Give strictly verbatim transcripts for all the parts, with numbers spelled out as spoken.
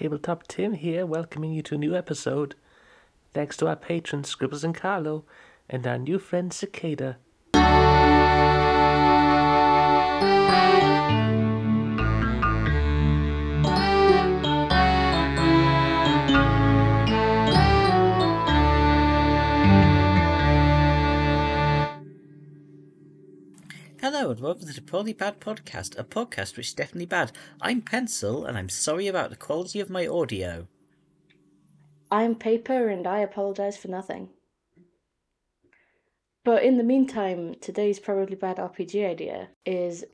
Tabletop Tim here, welcoming you to a new episode. Thanks to our patrons Scribbles and Carlo, and our new friend Cicada. Hello and welcome to the Probably Bad Podcast, a podcast which is definitely bad. I'm Pencil and I'm sorry about the quality of my audio. I'm Paper and I apologise for nothing. But in the meantime, today's Probably Bad R P G idea is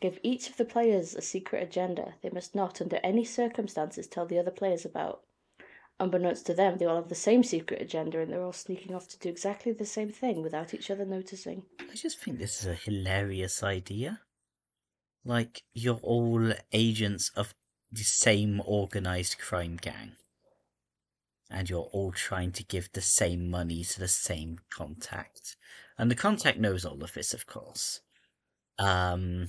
give each of the players a secret agenda they must not under any circumstances tell the other players about. Unbeknownst to them, they all have the same secret agenda and they're all sneaking off to do exactly the same thing without each other noticing. I just think this is a hilarious idea. Like, you're all agents of the same organised crime gang. And you're all trying to give the same money to the same contact. And the contact knows all of this, of course. Um,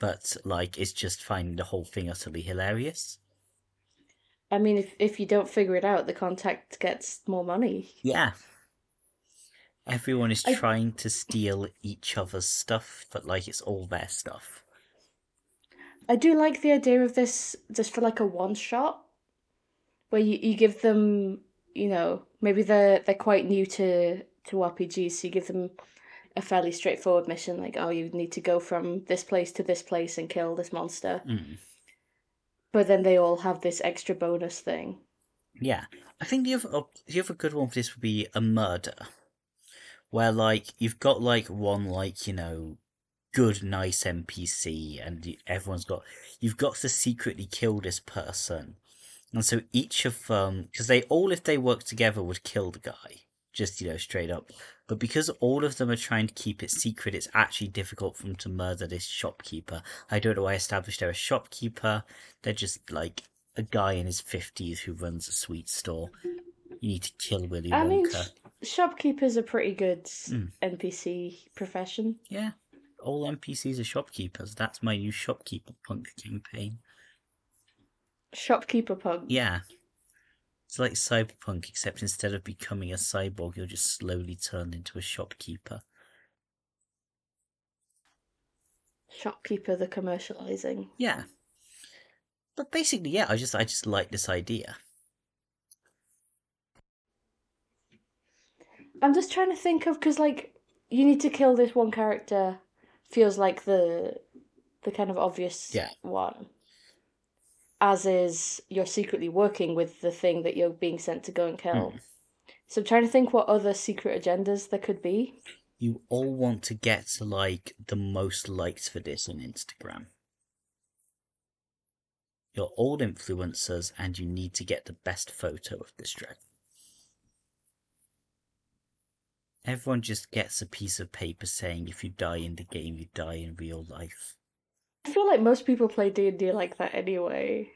but, like, it's just finding the whole thing utterly hilarious. I mean, if if you don't figure it out, the contact gets more money. Yeah. Everyone is I... trying to steal each other's stuff, but, like, it's all their stuff. I do like the idea of this just for, like, a one-shot, where you, you give them, you know, maybe they're, they're quite new to, to R P Gs, so you give them a fairly straightforward mission, like, oh, you need to go from this place to this place and kill this monster. Mm. But then they all have this extra bonus thing. Yeah. I think the other, the other good one for this would be a murder. Where, like, you've got, like, one, like, you know, good, nice N P C, and everyone's got... You've got to secretly kill this person. And so each of them... Because they all, if they work together, would kill the guy. Just, you know, straight up. But because all of them are trying to keep it secret, it's actually difficult for them to murder this shopkeeper. I don't know why I established they're a shopkeeper. They're just, like, a guy in his fifties who runs a sweet store. You need to kill Willy Wonka. I mean, sh- shopkeepers are pretty good mm. N P C profession. Yeah. All N P Cs are shopkeepers. That's my new Shopkeeper Punk campaign. Shopkeeper Punk? Yeah. It's like Cyberpunk, except instead of becoming a cyborg, you'll just slowly turn into a shopkeeper. Shopkeeper, the commercializing. Yeah. But basically, yeah, I just I just like this idea. I'm just trying to think of, because, like, you need to kill this one character feels like the the kind of obvious yeah. one. As is, you're secretly working with the thing that you're being sent to go and kill. Mm. So I'm trying to think what other secret agendas there could be. You all want to get to, like, the most likes for this on Instagram. You're all influencers, and you need to get the best photo of this dragon. Everyone just gets a piece of paper saying, if you die in the game, you die in real life. I feel like most people play D and D like that anyway.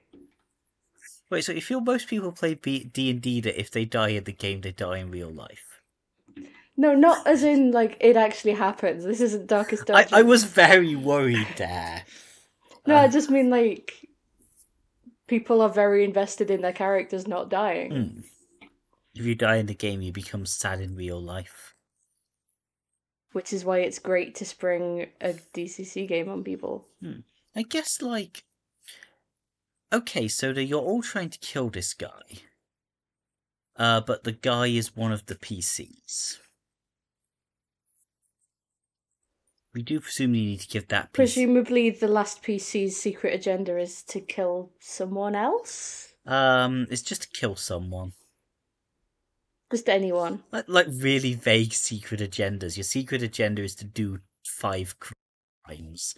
Wait, so you feel most people play D and D that if they die in the game, they die in real life? No, not as in, like, it actually happens. This isn't Darkest Dungeon. I, I was very worried there. no, um, I just mean, like, people are very invested in their characters not dying. Mm. If you die in the game, you become sad in real life. Which is why it's great to spring a D C C game on people. Hmm. I guess, like... Okay, so you're all trying to kill this guy. Uh, but the guy is one of the P Cs. We do presumably need to give that P C... Presumably the last P C's secret agenda is to kill someone else? Um, it's just to kill someone. Just anyone. Like, like really vague secret agendas. Your secret agenda is to do five crimes.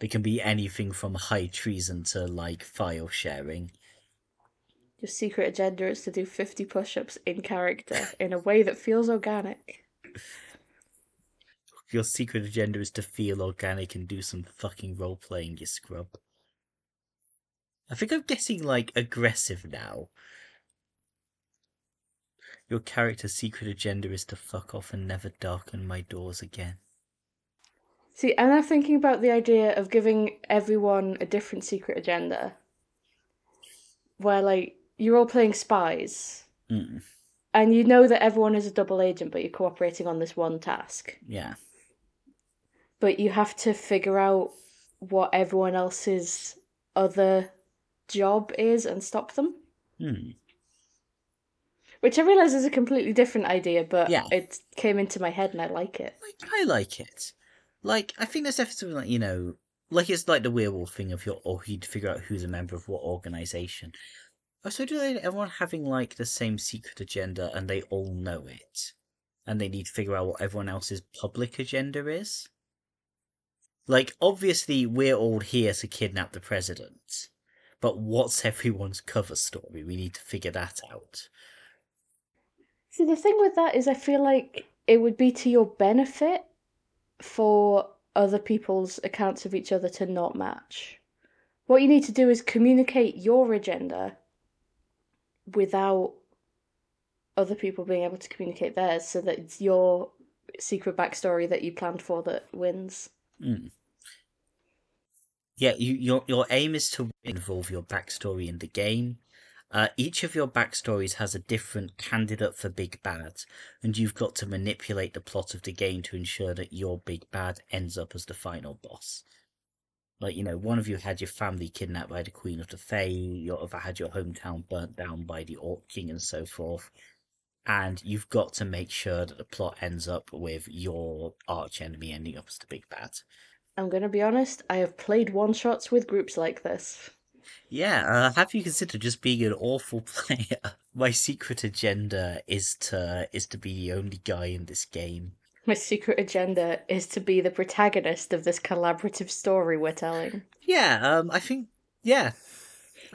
They can be anything from high treason to, like, file sharing. Your secret agenda is to do fifty push-ups in character in a way that feels organic. Your secret agenda is to feel organic and do some fucking role-playing, you scrub. I think I'm getting, like, aggressive now. Your character's secret agenda is to fuck off and never darken my doors again. See, I'm now thinking about the idea of giving everyone a different secret agenda. where like you're all playing spies, mm. and you know that everyone is a double agent, but you're cooperating on this one task. Yeah. But you have to figure out what everyone else's other job is and stop them. Mm. Which I realise is a completely different idea, but yeah. it came into my head and I like it. Like, I like it. Like, I think there's definitely, like, you know, like it's like the werewolf thing of your, or you'd figure out who's a member of what organisation. Also, do they everyone having, like, the same secret agenda and they all know it? And they need to figure out what everyone else's public agenda is? Like, obviously, we're all here to kidnap the president. But what's everyone's cover story? We need to figure that out. See, the thing with that is I feel like it would be to your benefit for other people's accounts of each other to not match. What you need to do is communicate your agenda without other people being able to communicate theirs, so that it's your secret backstory that you planned for that wins. Mm. Yeah, you, your, your aim is to involve your backstory in the game. Uh, each of your backstories has a different candidate for Big Bad, and you've got to manipulate the plot of the game to ensure that your Big Bad ends up as the final boss. Like, you know, one of you had your family kidnapped by the Queen of the Fae, your other had your hometown burnt down by the Orc King and so forth, and you've got to make sure that the plot ends up with your arch-enemy ending up as the Big Bad. I'm going to be honest, I have played one-shots with groups like this. Yeah, uh, have you considered just being an awful player? My secret agenda is to is to be the only guy in this game. My secret agenda is to be the protagonist of this collaborative story we're telling. Yeah, um, I think, yeah.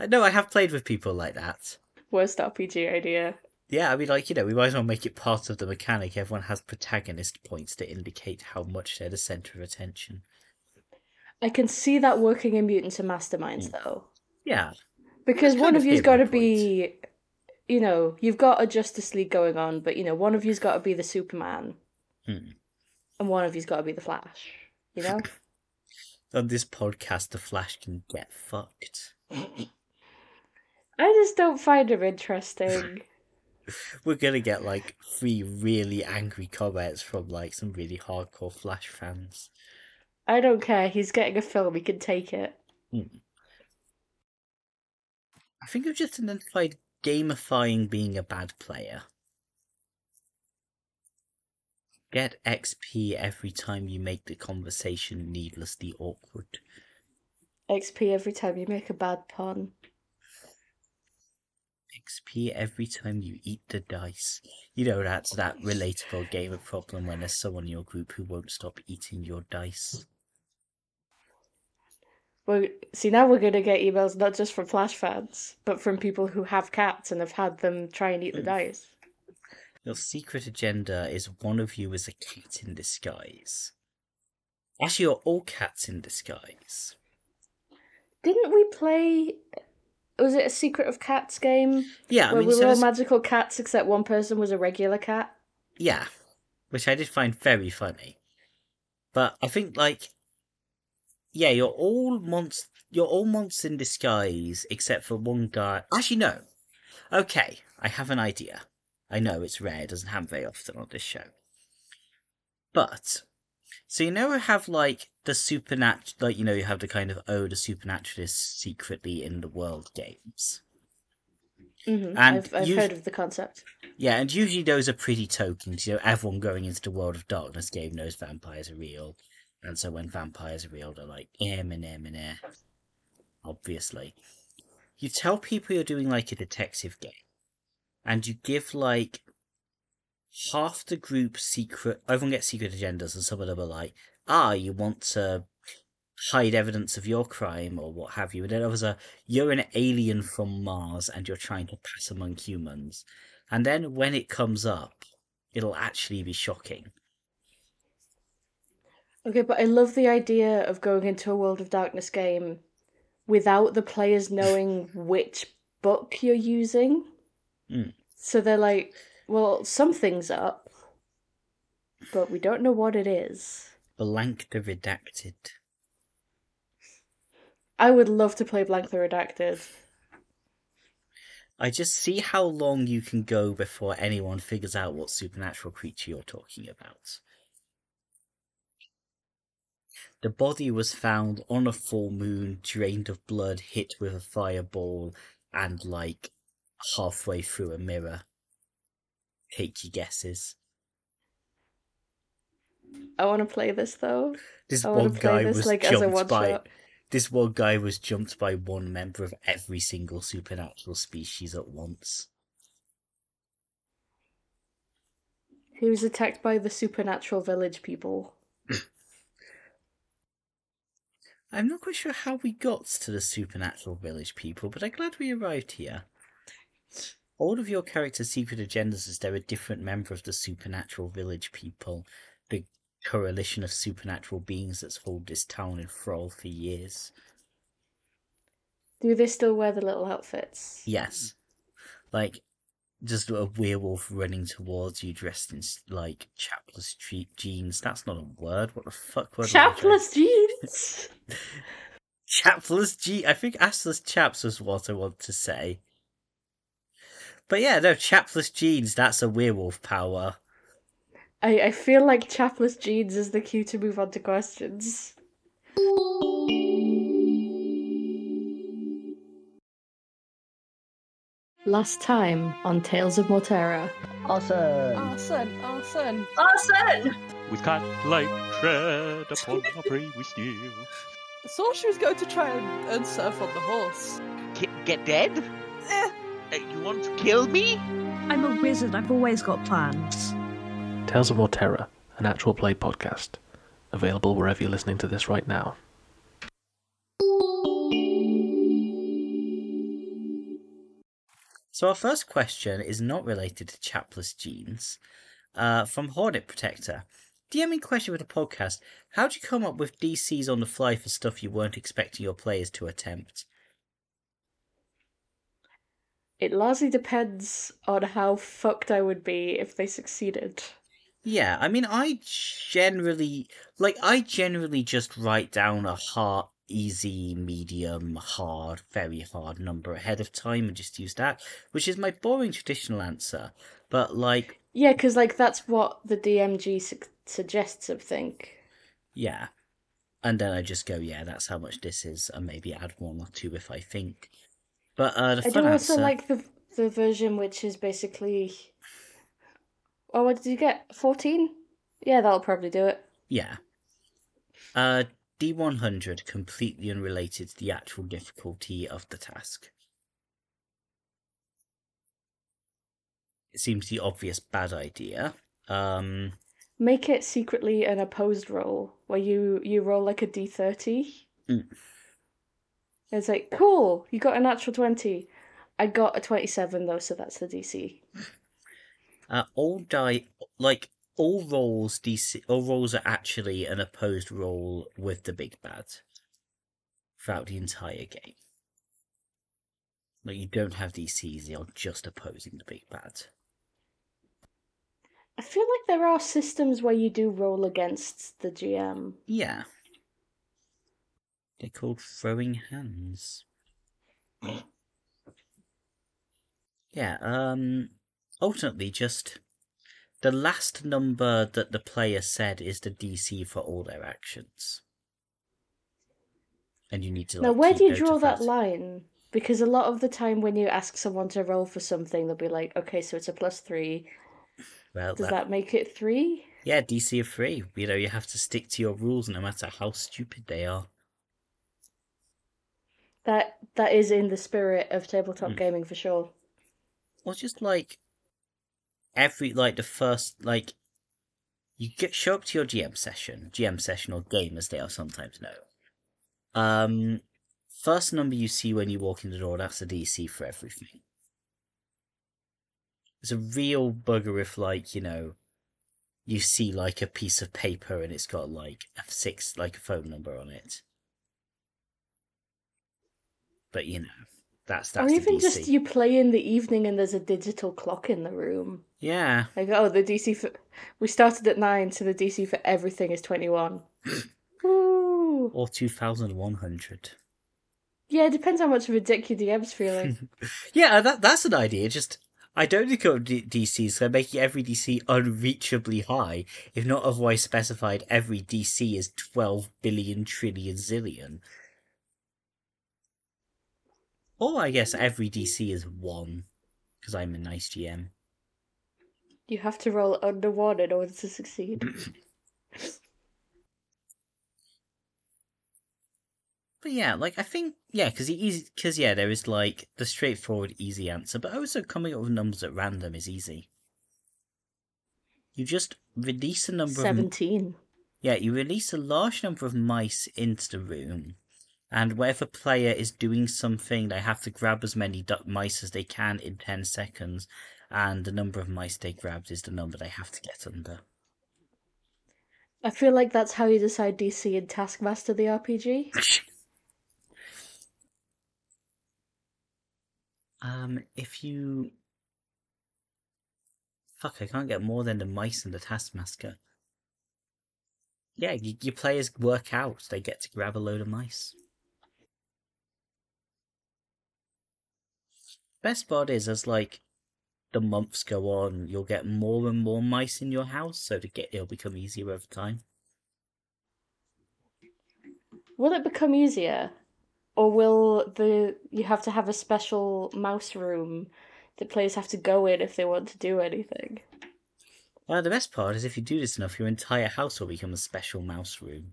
No, I have played with people like that. Worst R P G idea. Yeah, I mean, like, you know, we might as well make it part of the mechanic. Everyone has protagonist points to indicate how much they're the centre of attention. I can see that working in Mutants and Masterminds, mm. though. Yeah. Because one of you's got to be, you know, you've got a Justice League going on, but, you know, one of you's got to be the Superman. Hmm. And one of you's got to be the Flash, you know? On this podcast, the Flash can get fucked. I just don't find him interesting. We're going to get, like, three really angry comments from, like, some really hardcore Flash fans. I don't care. He's getting a film. He can take it. Hmm. I think I've just identified gamifying being a bad player. Get X P every time you make the conversation needlessly awkward. X P every time you make a bad pun. X P every time you eat the dice. You know, that's that relatable gamer problem when there's someone in your group who won't stop eating your dice. Well, see, now we're going to get emails not just from Flash fans, but from people who have cats and have had them try and eat the dice. Your secret agenda is one of you is a cat in disguise. Actually, you're all cats in disguise. Didn't we play... Was it a Secret of Cats game? Yeah, I mean... Where we were all magical cats, except one person was a regular cat? Yeah, which I did find very funny. But I think, like... Yeah, you're all monst- you're all monsters in disguise, except for one guy... Actually, no. Okay, I have an idea. I know, it's rare. It doesn't happen very often on this show. But, so you know we have, like, the supernatural... Like, you know, you have the kind of, oh, the supernatural is secretly in the world games. Mm-hmm. And I've, I've us- heard of the concept. Yeah, and usually those are pretty tokens. You know, everyone going into the World of Darkness game knows vampires are real. And so when vampires are real, they're like, eh, meh, meh, meh, obviously. You tell people you're doing, like, a detective game. And you give, like, half the group secret... Everyone gets secret agendas, and some of them are like, ah, you want to hide evidence of your crime, or what have you. And then others are, you're an alien from Mars, and you're trying to pass among humans. And then when it comes up, it'll actually be shocking. Okay, but I love the idea of going into a World of Darkness game without the players knowing which book you're using. Mm. So they're like, well, something's up, but we don't know what it is. Blank the Redacted. I would love to play Blank the Redacted. I just see how long you can go before anyone figures out what supernatural creature you're talking about. The body was found on a full moon, drained of blood, hit with a fireball, and like halfway through a mirror. Take your guesses. I want to play this though. This I one guy this, was like, jumped by. Shot. This one guy was jumped by one member of every single supernatural species at once. He was attacked by the supernatural village people. I'm not quite sure how we got to the supernatural village people, but I'm glad we arrived here. All of your characters' secret agendas is they're a different member of the supernatural village people, the coalition of supernatural beings that's held this town in thrall for years. Do they still wear the little outfits? Yes. Like, just a werewolf running towards you dressed in, like, chapless jeans. That's not a word. What the fuck? Word chapless jeans? Chapless jeans? I think assless chaps was what I want to say. But yeah, no, chapless jeans, that's a werewolf power. I, I feel like chapless jeans is the cue to move on to questions. Last time on Tales of Morterra. Awesome! Awesome! Awesome! Awesome! We can't like tread upon our prey we steal. I thought she was going to try and, and surf on the horse. Get, get dead? Eh. Uh, you want to kill me? I'm a wizard, I've always got plans. Tales of Morterra, an actual play podcast. Available wherever you're listening to this right now. So our first question is not related to chapless jeans. Uh, from Hornet Protector. DMing question with a podcast. How do you come up with D Cs on the fly for stuff you weren't expecting your players to attempt? It largely depends on how fucked I would be if they succeeded. Yeah, I mean, I generally... Like, I generally just write down a heart. Easy, medium, hard, very hard number ahead of time and just use that, which is my boring traditional answer. But like, yeah, because like that's what the D M G su- suggests, I think. Yeah, and then I just go, yeah, that's how much this is, and maybe add one or two if I think. But uh, the I fun do also answer... like the the version which is basically, oh, what did you get? fourteen? Yeah, that'll probably do it. Yeah. Uh. D one hundred, completely unrelated to the actual difficulty of the task. It seems the obvious bad idea. Um, Make it secretly an opposed roll, where you, you roll like a D thirty. Mm. It's like, cool, you got a natural twenty. I got a twenty-seven, though, so that's the D C. Uh, all die, like... All rolls D C, all rolls are actually an opposed roll with the big bad throughout the entire game. Like, you don't have D Cs, you're just opposing the big bad. I feel like there are systems where you do roll against the G M. Yeah. They're called throwing hands. Yeah, um... Ultimately, just... the last number that the player said is the D C for all their actions. And you need to... Like, now, where do you draw that line? Because a lot of the time when you ask someone to roll for something, they'll be like, okay, so it's a plus three. Well, Does that, that make it three? Yeah, D C of three. You know, you have to stick to your rules no matter how stupid they are. That That is in the spirit of tabletop mm. gaming, for sure. Or just like... Every, like, the first, like, you get show up to your G M session, G M session or game, as they are sometimes known. Um, first number you see when you walk in the door, that's a D C for everything. It's a real bugger if, like, you know, you see, like, a piece of paper and it's got, like, F six, like, a phone number on it. But, you know. That's, that's or even just you play in the evening and there's a digital clock in the room. Yeah. Like, oh, the D C for... We started at nine, so the D C for everything is twenty-one. Woo! Or two thousand one hundred. Yeah, it depends how much of a dick your D M's feeling. Yeah, that that's an idea. Just, I don't think of D C, so making every D C unreachably high, if not otherwise specified, every D C is twelve billion trillion zillion. Or I guess every D C is one, because I'm a nice G M. You have to roll under one in order to succeed. But yeah, like, I think, yeah, because because yeah, there is, like, the straightforward, easy answer, but also coming up with numbers at random is easy. You just release a number seventeen. Of... seventeen. Yeah, you release a large number of mice into the room, and whatever player is doing something, they have to grab as many mice as they can in ten seconds, and the number of mice they grabbed is the number they have to get under. I feel like that's how you decide D C in Taskmaster the R P G. Um, if you... Fuck, I can't get more than the mice and the Taskmaster. Yeah, you, your players work out. They get to grab a load of mice. Best part is, as, like, the months go on, you'll get more and more mice in your house, so to get it'll become easier over time. Will it become easier? Or will the you have to have a special mouse room that players have to go in if they want to do anything? Uh, the best part is if you do this enough, your entire house will become a special mouse room.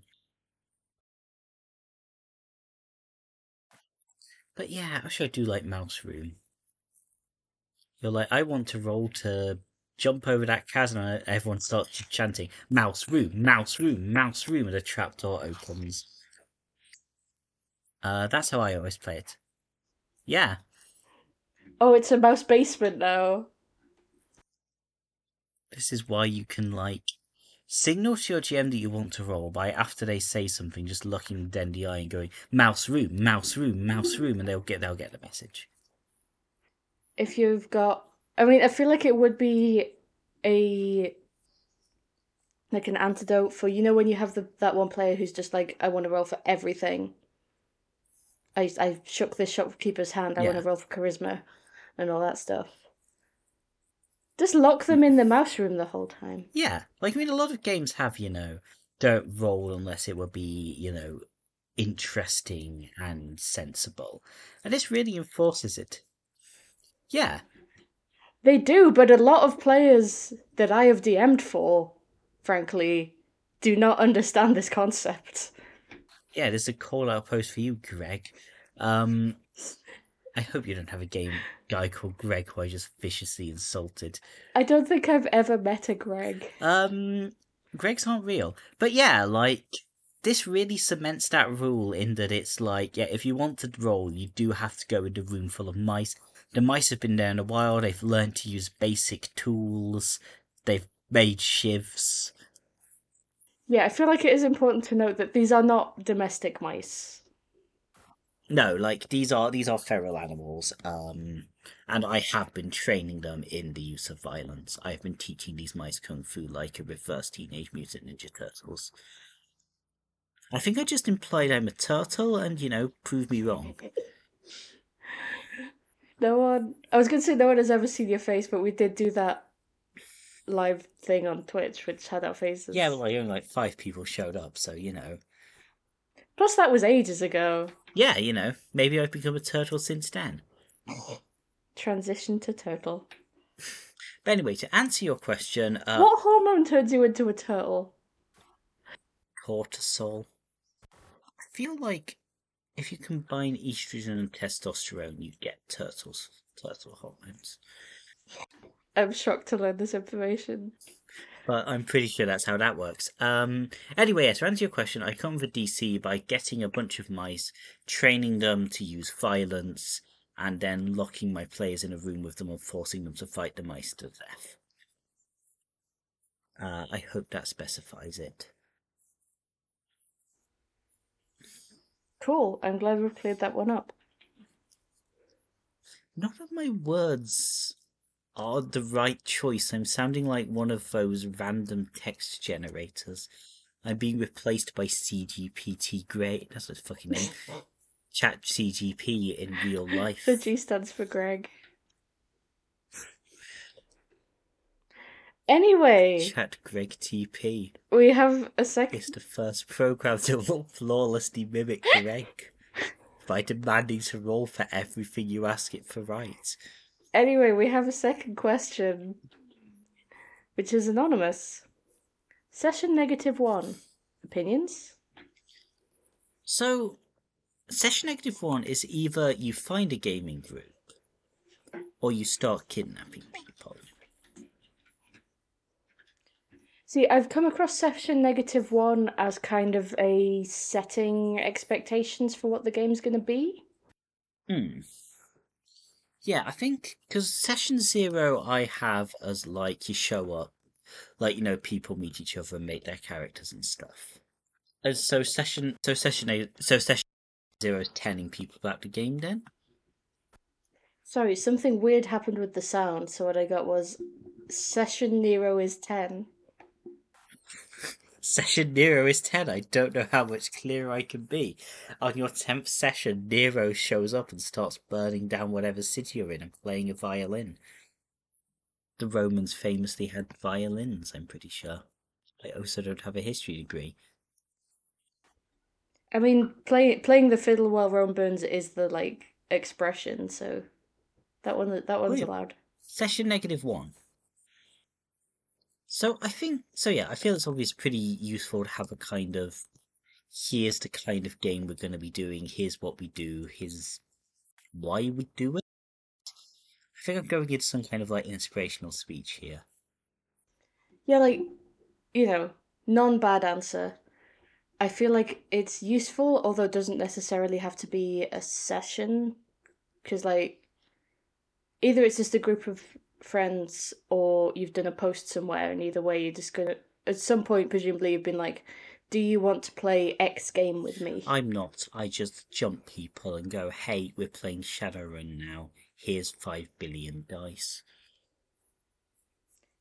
But yeah, actually I do like mouse room. You're like, I want to roll to jump over that chasm, and everyone starts chanting, mouse room, mouse room, mouse room, and a trapdoor opens. Uh, that's how I always play it. Yeah. Oh, it's a mouse basement now. This is why you can, like, signal to your G M that you want to roll by, after they say something, just looking them in the eye and going, mouse room, mouse room, mouse room, and they'll get they'll get the message. If you've got... I mean, I feel like it would be a... like an antidote for, you know, when you have the that one player who's just like, I want to roll for everything. I I shook this shopkeeper's hand, I yeah. want to roll for charisma and all that stuff. Just lock them in the mouse room the whole time. Yeah, like, I mean, a lot of games have, you know, don't roll unless it would be, you know, interesting and sensible. And this really enforces it. Yeah. They do, but a lot of players that I have D M'd for, frankly, do not understand this concept. Yeah, there's a call-out post for you, Greg. Um, I hope you don't have a game guy called Greg who I just viciously insulted. I don't think I've ever met a Greg. Um, Gregs aren't real. But yeah, like, this really cements that rule in that it's like, yeah, if you want to roll, you do have to go into a room full of mice. The mice have been there in a while, they've learned to use basic tools, they've made shivs... Yeah, I feel like it is important to note that these are not domestic mice. No, like, these are these are feral animals, um, and I have been training them in the use of violence. I have been teaching these mice kung fu like a reverse Teenage Mutant Ninja Turtles. I think I just implied I'm a turtle and, you know, proved me wrong. No one... I was going to say no one has ever seen your face, but we did do that live thing on Twitch which had our faces. Yeah, well, like, only like five people showed up, so you know. Plus that was ages ago. Yeah, you know, maybe I've become a turtle since then. Transition to turtle. But anyway, to answer your question, uh, what hormone turns you into a turtle? Cortisol. I feel like if you combine estrogen and testosterone you get turtles turtle hormones. I'm shocked to learn this information. But I'm pretty sure that's how that works. Um, anyway, yeah, to answer your question, I come for D C by getting a bunch of mice, training them to use violence, and then locking my players in a room with them and forcing them to fight the mice to death. Uh, I hope that specifies it. Cool. I'm glad we've cleared that one up. None of my words... are the right choice. I'm sounding like one of those random text generators. I'm being replaced by C G P T Grey. That's his fucking name. Chat C G P in real life. The G stands for Greg. Anyway. Chat Greg T P. We have a second. It's the first program to flawlessly mimic Greg by demanding to roll for everything you ask it for, right? Anyway, we have a second question, which is anonymous. Session negative one. Opinions? So, session negative one is either you find a gaming group, or you start kidnapping people. See, I've come across session negative one as kind of a setting expectations for what the game's going to be. Hmm. Yeah, I think, because session zero I have as, like, you show up, like, you know, people meet each other and make their characters and stuff. And so session, so session eight, so session zero is telling people about the game then? Sorry, something weird happened with the sound, so what I got was session zero is ten. Session Nero is ten. I don't know how much clearer I can be. On your tenth session, Nero shows up and starts burning down whatever city you're in and playing a violin. The Romans famously had violins, I'm pretty sure. I also don't have a history degree. I mean, play, playing the fiddle while Rome burns is the, like, expression, so that one that one's oh, yeah. allowed. Session negative one. So I think, so yeah, I feel it's always pretty useful to have a kind of, here's the kind of game we're going to be doing, here's what we do, here's why we do it. I think I'm going into some kind of, like, inspirational speech here. Yeah, like, you know, non-bad answer. I feel like it's useful, although it doesn't necessarily have to be a session, because, like, either it's just a group of friends or you've done a post somewhere, and either way you're just gonna at some point presumably you've been like, do you want to play X game with me? I'm not. I just jump people and go, hey, we're playing Shadowrun now, here's five billion dice.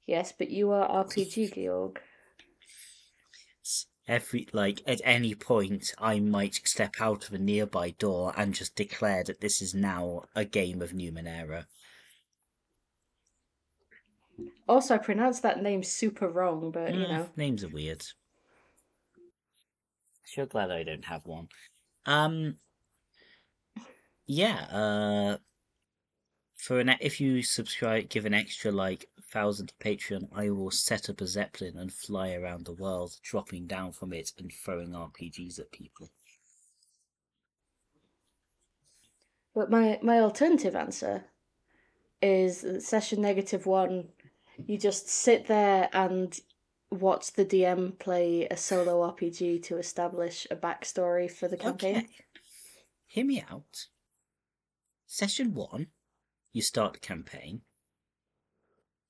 Yes, but you are R P G Georg. Every, like, at any point I might step out of a nearby door and just declare that this is now a game of Numenera. Also, I pronounced that name super wrong, but, you mm, know. Names are weird. Sure glad I don't have one. Um, yeah, uh, for an, if you subscribe, give an extra, like, thousand to Patreon, I will set up a Zeppelin and fly around the world, dropping down from it and throwing R P Gs at people. But my, my alternative answer is session negative one. You just sit there and watch the D M play a solo R P G to establish a backstory for the campaign. Okay. Hear me out. Session one, you start the campaign.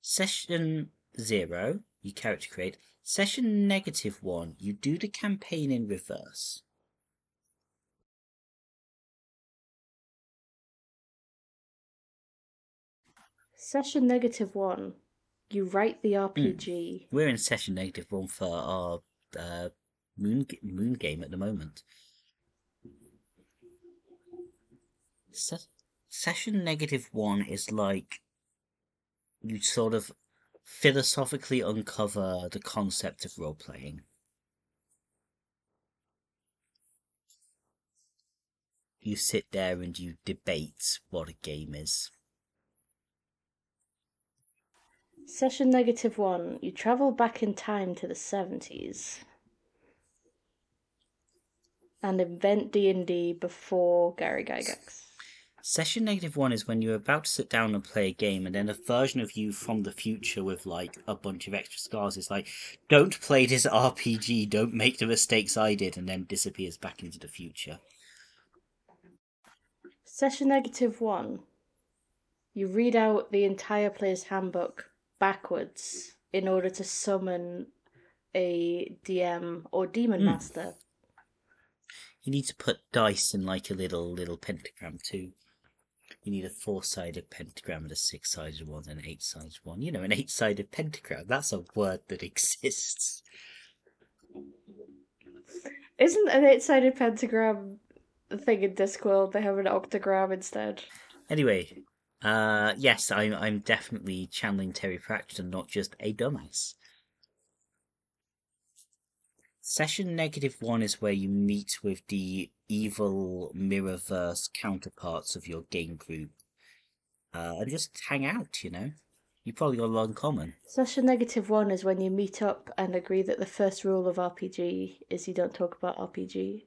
Session zero, you character create. Session negative one, you do the campaign in reverse. Session negative one. You write the R P G. Mm. We're in session negative one for our uh, moon moon game at the moment. Se- session negative one is like you sort of philosophically uncover the concept of role playing. You sit there and you debate what a game is. Session negative one, you travel back in time to the seventies and invent D and D before Gary Gygax. Session negative one is when you're about to sit down and play a game, and then a version of you from the future with, like, a bunch of extra scars is like, don't play this R P G, don't make the mistakes I did, and then disappears back into the future. Session negative one, you read out the entire player's handbook backwards in order to summon a D M or Demon mm. Master. You need to put dice in, like, a little little pentagram too. You need a four-sided pentagram and a six-sided one and an eight-sided one. You know, an eight-sided pentagram, that's a word that exists. Isn't an eight-sided pentagram thing in Discworld. They have an octagram instead. Anyway, uh, yes, I'm I'm definitely channeling Terry Pratchett, not just a dumbass. Session negative one is where you meet with the evil Mirrorverse counterparts of your game group. Uh, and just hang out, you know? You probably got a lot in common. Session negative one is when you meet up and agree that the first rule of R P G is you don't talk about R P G.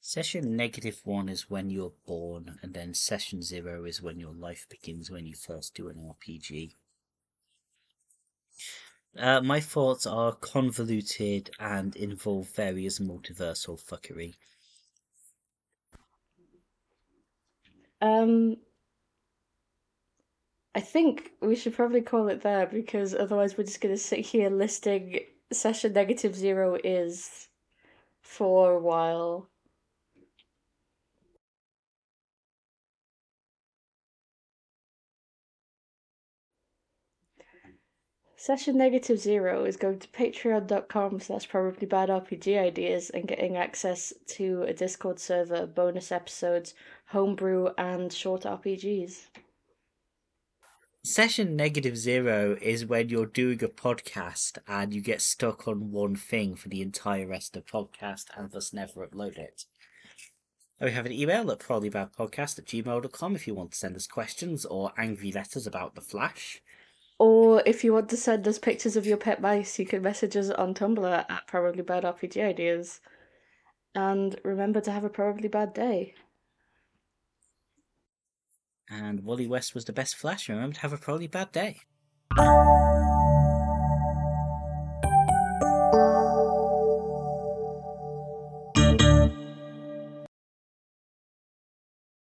Session negative one is when you're born, and then session zero is when your life begins when you first do an R P G. Uh, my thoughts are convoluted and involve various multiversal fuckery. Um, I think we should probably call it there, because otherwise we're just going to sit here listing session negative zero is for a while. Session negative zero is going to patreon.com slash probably bad R P G ideas and getting access to a Discord server, bonus episodes, homebrew, and short R P Gs. Session negative zero is when you're doing a podcast and you get stuck on one thing for the entire rest of the podcast and thus never upload it. We have an email at probablybadpodcast at gmail dot com if you want to send us questions or angry letters about the Flash. Or if you want to send us pictures of your pet mice, you can message us on Tumblr at Probably Bad R P G Ideas. And remember to have a probably bad day. And Wally West was the best Flash. Remember to have a probably bad day.